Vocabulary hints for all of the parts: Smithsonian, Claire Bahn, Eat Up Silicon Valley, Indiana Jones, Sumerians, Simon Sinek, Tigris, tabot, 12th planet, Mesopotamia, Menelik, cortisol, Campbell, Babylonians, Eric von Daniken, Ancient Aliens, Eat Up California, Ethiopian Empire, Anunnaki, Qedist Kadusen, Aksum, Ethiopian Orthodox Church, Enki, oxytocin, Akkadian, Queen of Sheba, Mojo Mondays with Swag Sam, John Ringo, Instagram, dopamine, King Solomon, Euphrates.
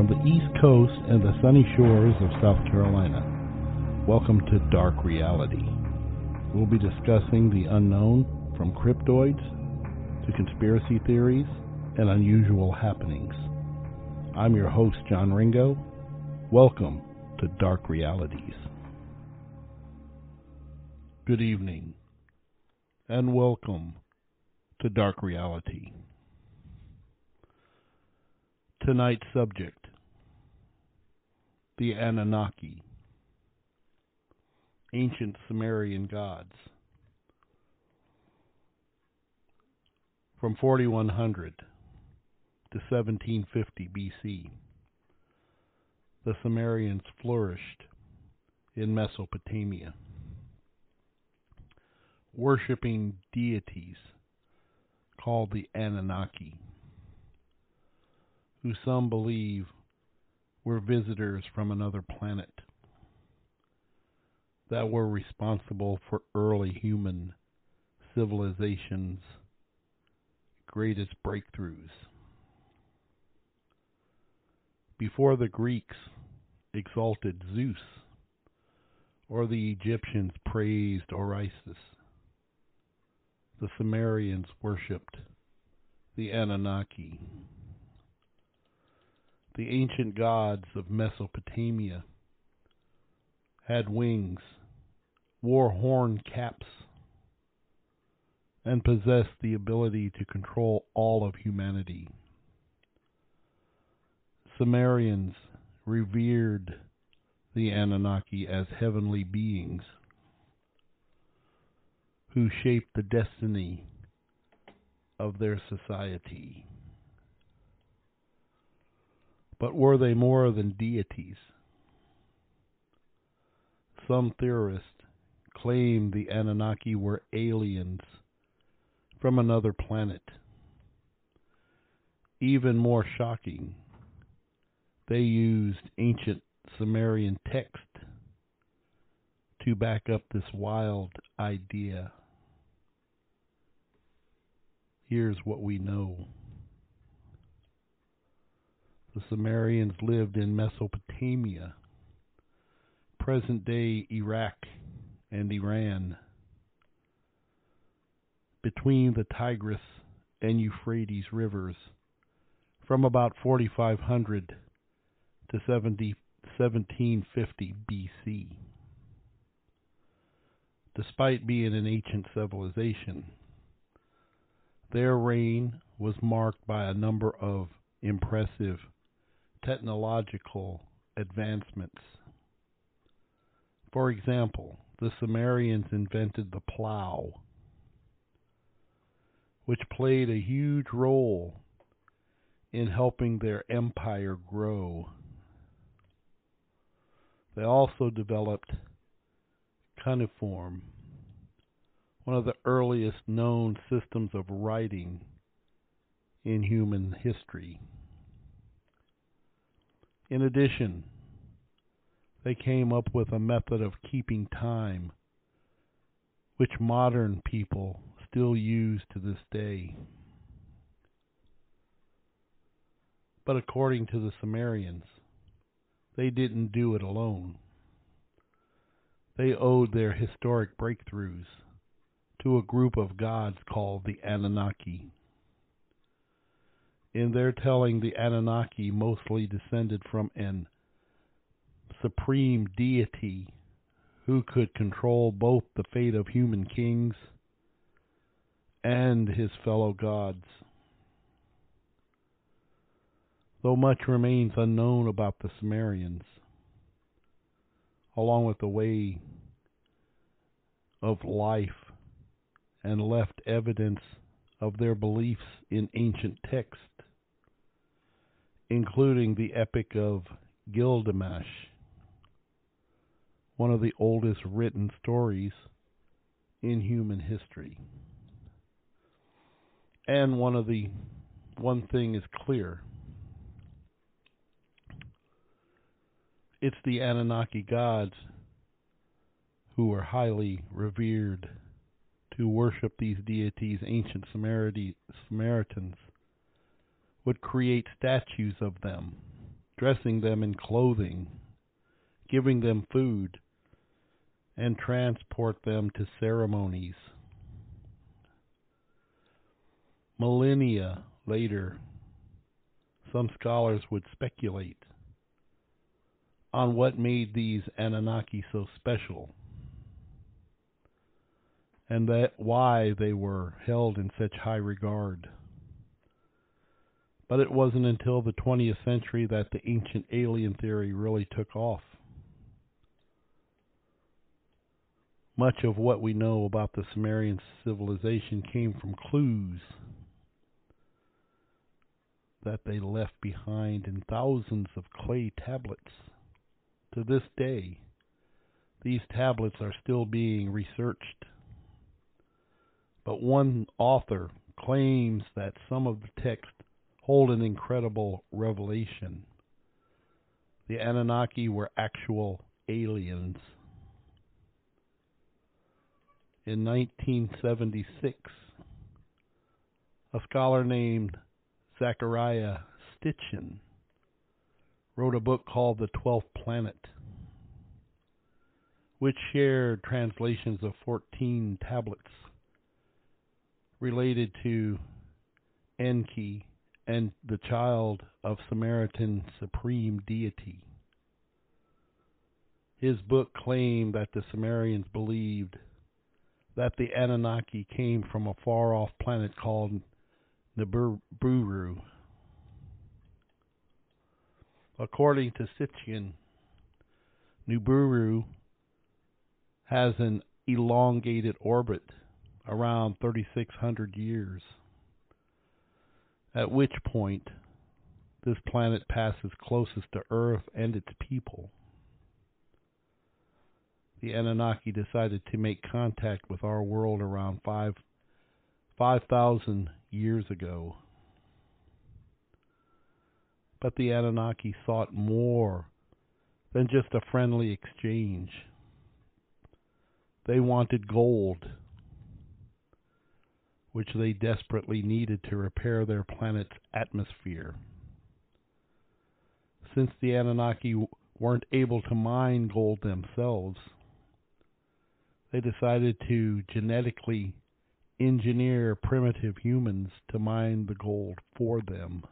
from the East Coast and the sunny shores of South Carolina. Welcome to Dark Reality. We'll be discussing the unknown, from cryptoids to conspiracy theories and unusual happenings. I'm your host, John Ringo. Welcome to Dark Realities. Good evening, and welcome to Dark Reality. Tonight's subject, the Anunnaki, ancient Sumerian gods, from 4100 to 1750 BC. The Sumerians flourished in Mesopotamia, worshipping deities called the Anunnaki, who some believe were visitors from another planet that were responsible for early human civilization's greatest breakthroughs. Before the Greeks exalted Zeus, or the Egyptians praised Orisis, the Sumerians worshipped the Anunnaki. The ancient gods of Mesopotamia had wings, wore horn caps, and possessed the ability to control all of humanity. Sumerians revered the Anunnaki as heavenly beings who shaped the destiny of their society. But were they more than deities? Some theorists claim the Anunnaki were aliens from another planet. Even more shocking, they used ancient Sumerian text to back up this wild idea. Here's what we know. The Sumerians lived in Mesopotamia, present-day Iraq and Iran, between the Tigris and Euphrates rivers, from about 4500 to 1750 BC. Despite being an ancient civilization, their reign was marked by a number of impressive technological advancements. For example, the Sumerians invented the plow, which played a huge role in helping their empire grow. They also developed cuneiform, one of the earliest known systems of writing in human history. In addition, they came up with a method of keeping time, which modern people still use to this day. But according to the Sumerians, they didn't do it alone. They owed their historic breakthroughs to a group of gods called the Anunnaki. In their telling, the Anunnaki mostly descended from an supreme deity who could control both the fate of human kings and his fellow gods. Though much remains unknown about the Sumerians, along with the way of life, and left evidence of their beliefs in ancient texts, including the Epic of Gilgamesh, one of the oldest written stories in human history. And one thing is clear. It's the Anunnaki gods who were highly revered to worship these deities. Ancient Samaritans would create statues of them, dressing them in clothing, giving them food, and transport them to ceremonies. Millennia later, some scholars would speculate on what made these Anunnaki so special, and that why they were held in such high regard. But it wasn't until the 20th century that the ancient alien theory really took off. Much of what we know about the Sumerian civilization came from clues that they left behind in thousands of clay tablets. To this day, these tablets are still being researched. But one author claims that some of the texts hold an incredible revelation. The Anunnaki were actual aliens. In 1976, a scholar named Zecharia Sitchin wrote a book called The 12th Planet, which shared translations of 14 tablets related to Enki and the child of Samaritan supreme deity. His book claimed that the Sumerians believed that the Anunnaki came from a far-off planet called Nibiru. According to Sitchin, Nibiru has an elongated orbit around 3,600 years, at which point this planet passes closest to Earth and its people. The Anunnaki decided to make contact with our world around 5,000 years ago. But the Anunnaki sought more than just a friendly exchange. They wanted gold, which they desperately needed to repair their planet's atmosphere. Since the Anunnaki weren't able to mine gold themselves, they decided to genetically engineer primitive humans to mine the gold for them.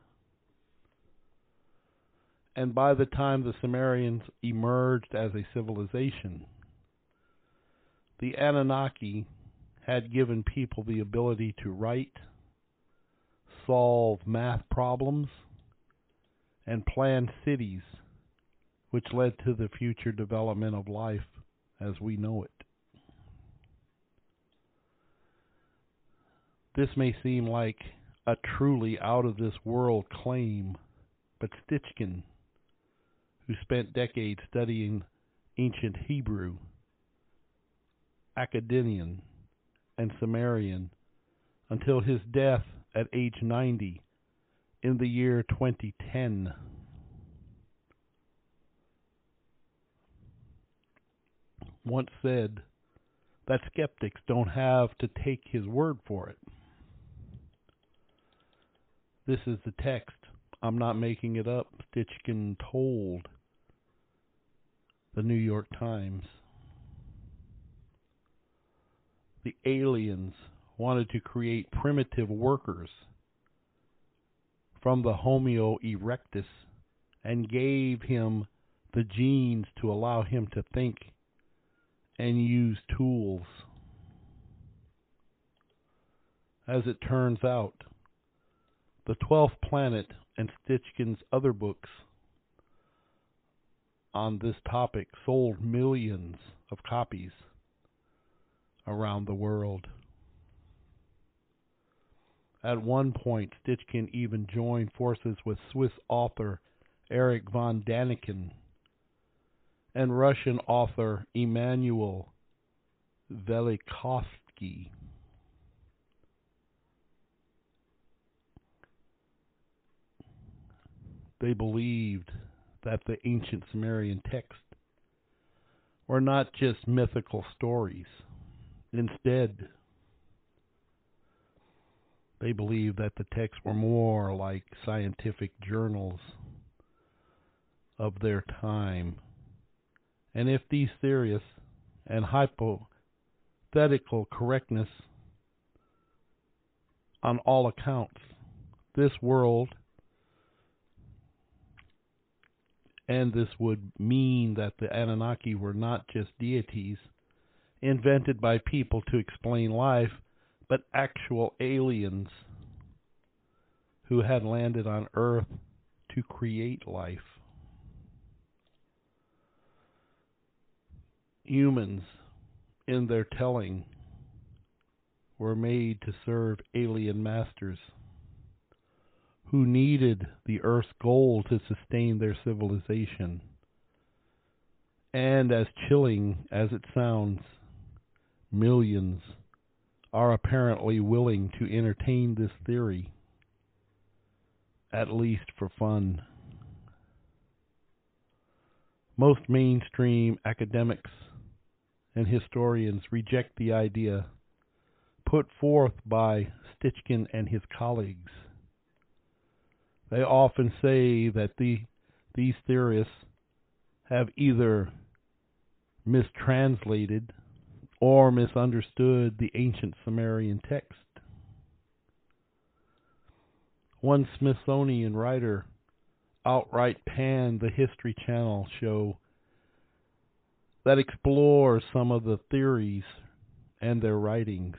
And by the time the Sumerians emerged as a civilization, the Anunnaki had given people the ability to write, solve math problems, and plan cities, which led to the future development of life as we know it. This may seem like a truly out-of-this-world claim, but Sitchin, who spent decades studying ancient Hebrew, Akkadian, and Sumerian until his death at age 90 in the year 2010. Once said that skeptics don't have to take his word for it. This is the text. I'm not making it up, Sitchin told the New York Times. The aliens wanted to create primitive workers from the Homo erectus and gave him the genes to allow him to think and use tools. As it turns out, the 12th Planet and Sitchin's other books on this topic sold millions of copies around the world. At one point, Sitchin even joined forces with Swiss author Eric von Daniken and Russian author Immanuel Velikovsky. They believed that the ancient Sumerian texts were not just mythical stories. Instead, they believed that the texts were more like scientific journals of their time. And if these serious and hypothetical correctness on all accounts, this world, and this would mean that the Anunnaki were not just deities invented by people to explain life, but actual aliens who had landed on Earth to create life. Humans, in their telling, were made to serve alien masters who needed the Earth's gold to sustain their civilization. And as chilling as it sounds, millions are apparently willing to entertain this theory, at least for fun. Most mainstream academics and historians reject the idea put forth by Sitchin and his colleagues. They often say that these theorists have either mistranslated or misunderstood the ancient Sumerian text. One Smithsonian writer outright panned the History Channel show that explores some of the theories and their writings,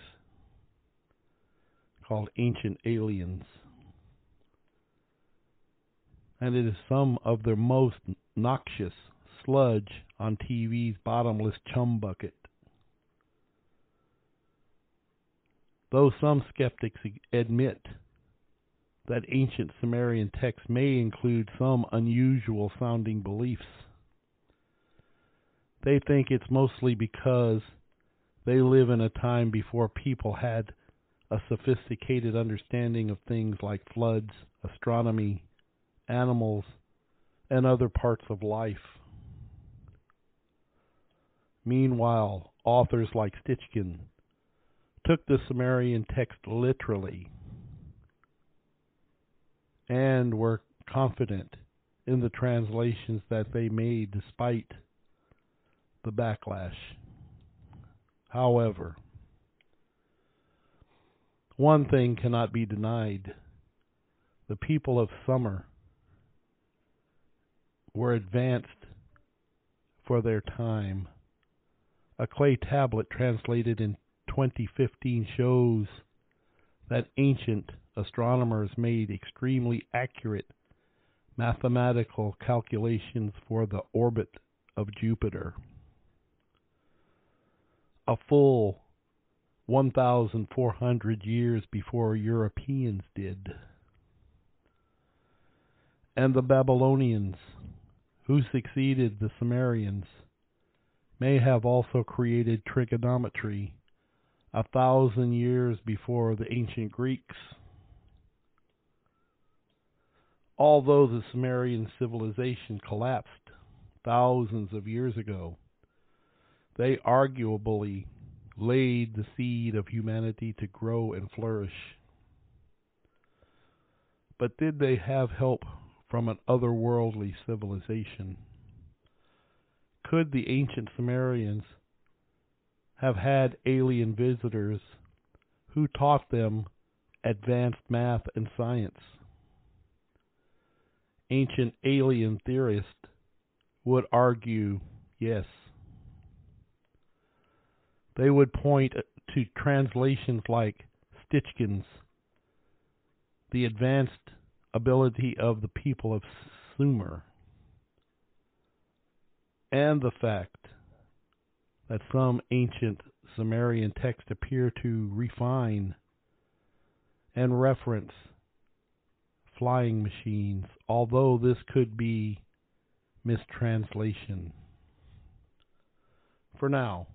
called Ancient Aliens. And it is some of their most noxious sludge on TV's bottomless chum bucket. Though some skeptics admit that ancient Sumerian texts may include some unusual sounding beliefs, they think it's mostly because they live in a time before people had a sophisticated understanding of things like floods, astronomy, animals, and other parts of life. Meanwhile, authors like Sitchin took the Sumerian text literally and were confident in the translations that they made despite the backlash. However, one thing cannot be denied. The people of Sumer were advanced for their time. A clay tablet translated in 2015 shows that ancient astronomers made extremely accurate mathematical calculations for the orbit of Jupiter. A full 1,400 years before Europeans did. And the Babylonians, who succeeded the Sumerians, may have also created trigonometry 1,000 years before the ancient Greeks. Although the Sumerian civilization collapsed thousands of years ago, they arguably laid the seed of humanity to grow and flourish. But did they have help from an otherworldly civilization? Could the ancient Sumerians have had alien visitors who taught them advanced math and science? Ancient alien theorists would argue yes. They would point to translations like Sitchin's, the advanced ability of the people of Sumer, and the fact that some ancient Sumerian texts appear to refine and reference flying machines, although this could be mistranslation. For now,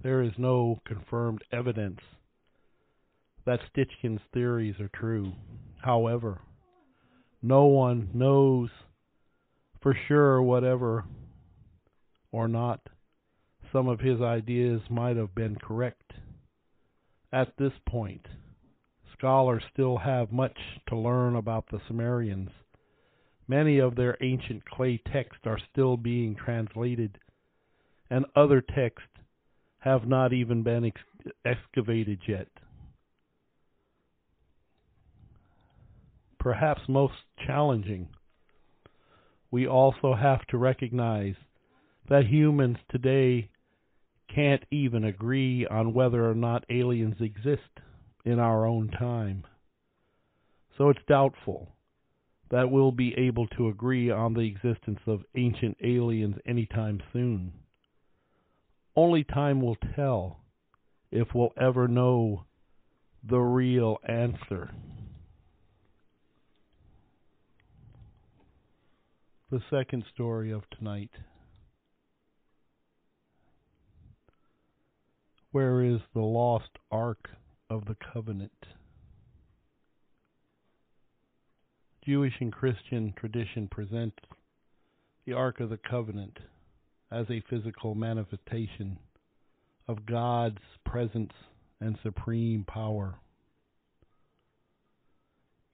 there is no confirmed evidence that Sitchin's theories are true. However, no one knows for sure whatever or not some of his ideas might have been correct. At this point, scholars still have much to learn about the Sumerians, Many of their ancient clay texts are still being translated, and other texts have not even been excavated yet. Perhaps most challenging, we also have to recognize that humans today can't even agree on whether or not aliens exist in our own time. So it's doubtful that we'll be able to agree on the existence of ancient aliens anytime soon. Only time will tell if we'll ever know the real answer. The second story of tonight. Where is the lost Ark of the Covenant? Jewish and Christian tradition presents the Ark of the Covenant as a physical manifestation of God's presence and supreme power.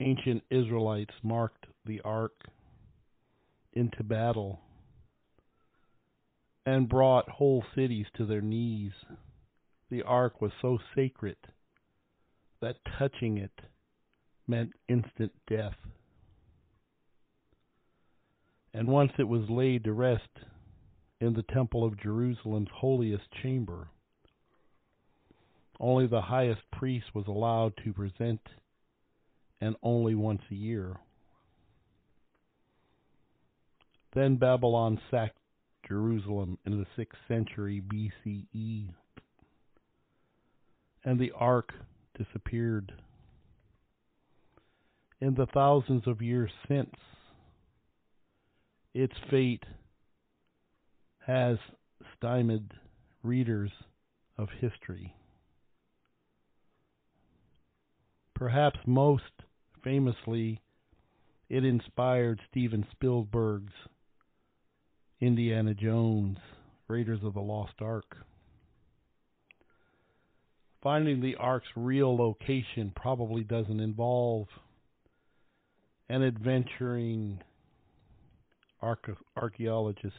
Ancient Israelites marked the Ark into battle and brought whole cities to their knees. The ark was so sacred that touching it meant instant death. And once it was laid to rest in the Temple of Jerusalem's holiest chamber, only the highest priest was allowed to present, and only once a year. Then Babylon sacked Jerusalem in the 6th century BCE. And the ark disappeared. In the thousands of years since, its fate has stymied readers of history. Perhaps most famously, it inspired Steven Spielberg's Indiana Jones, Raiders of the Lost Ark. Finding the Ark's real location probably doesn't involve an adventuring archaeologist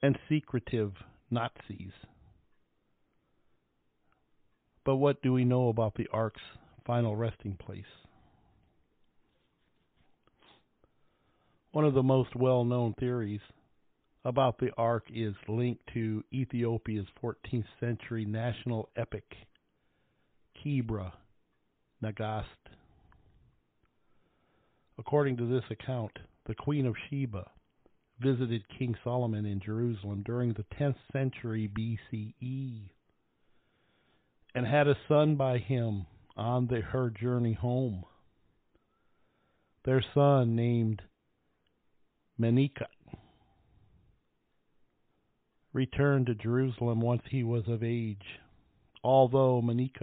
and secretive Nazis. But what do we know about the Ark's final resting place? One of the most well-known theories about the Ark is linked to Ethiopia's 14th century national epic, Kebra Nagast. According to this account, the Queen of Sheba visited King Solomon in Jerusalem during the 10th century BCE and had a son by him on her journey home. Their son, named Menelik, returned to Jerusalem once he was of age, although Menelik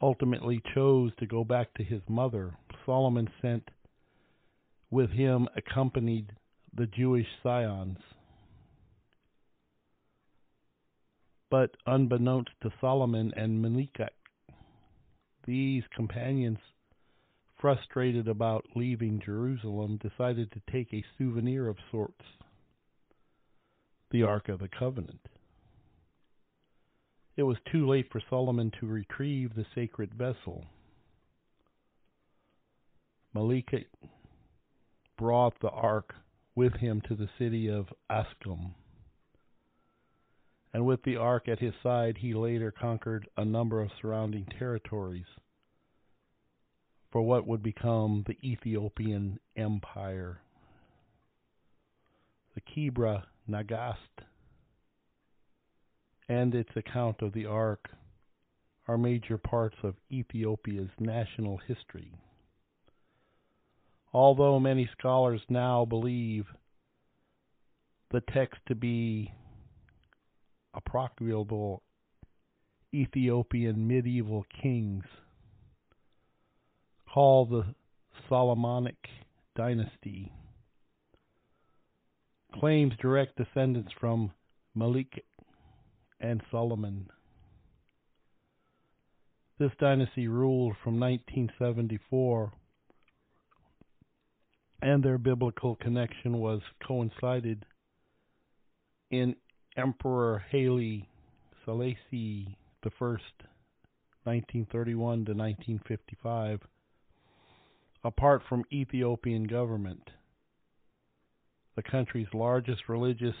ultimately chose to go back to his mother. Solomon sent with him accompanied the Jewish scions. But unbeknownst to Solomon and Menelik, these companions, frustrated about leaving Jerusalem, decided to take a souvenir of sorts: the Ark of the Covenant. It was too late for Solomon to retrieve the sacred vessel. Menelik brought the Ark with him to the city of Aksum, and with the Ark at his side, he later conquered a number of surrounding territories for what would become the Ethiopian Empire. The Kebra Nagast and its account of the Ark are major parts of Ethiopia's national history. Although many scholars now believe the text to be apocryphal Ethiopian medieval kings called the Solomonic Dynasty, claims direct descendants from Menelik and Solomon. This dynasty ruled from 1974 and their biblical connection was coincided in Emperor Haile Selassie I, 1931 to 1955, apart from Ethiopian government, the country's largest religious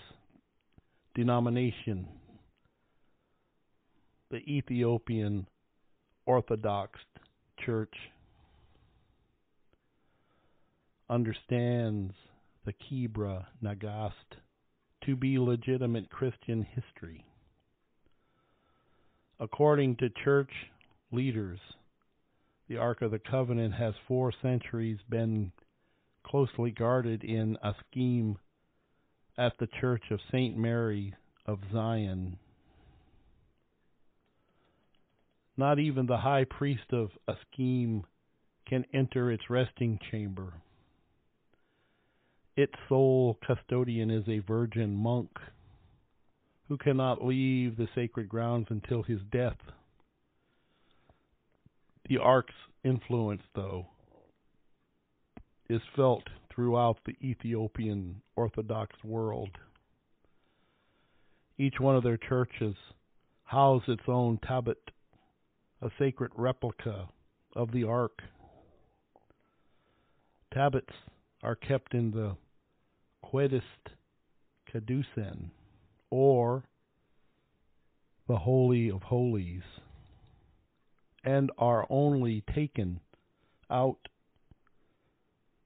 denomination, the Ethiopian Orthodox Church, understands the Kebra Nagast to be legitimate Christian history. According to church leaders, the Ark of the Covenant has for centuries been closely guarded in Aksum at the Church of St. Mary of Zion. Not even the high priest of Aksum can enter its resting chamber. Its sole custodian is a virgin monk who cannot leave the sacred grounds until his death. The Ark's influence, though, is felt throughout the Ethiopian Orthodox world. Each one of their churches houses its own tabot, a sacred replica of the Ark. Tabots are kept in the Qedist Kadusen, or the Holy of Holies, and are only taken out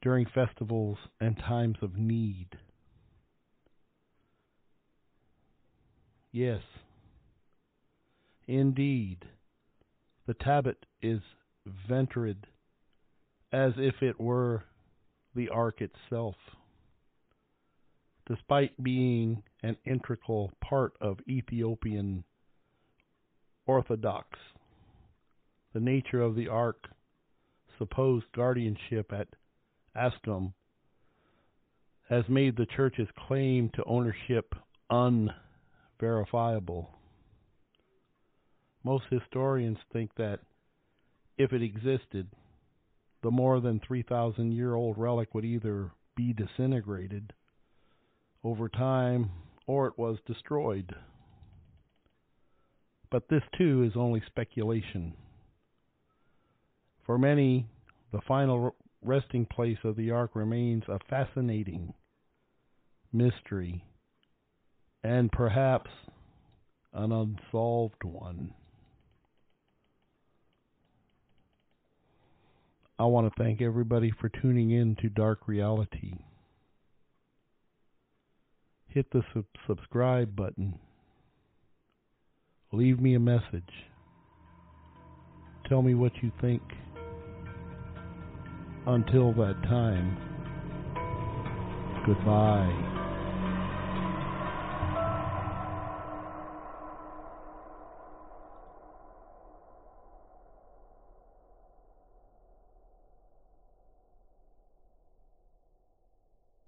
during festivals and times of need. Yes, indeed, the tabot is venerated as if it were the Ark itself, despite being an integral part of Ethiopian Orthodox. The nature of the Ark's supposed guardianship at Aksum has made the church's claim to ownership unverifiable. Most historians think that if it existed, the more than 3,000-year-old relic would either be disintegrated over time or it was destroyed. But this too is only speculation. For many, the final resting place of the Ark remains a fascinating mystery and perhaps an unsolved one. I want to thank everybody for tuning in to Dark Reality. Hit the subscribe button. Leave me a message. Tell me what you think. Until that time, goodbye.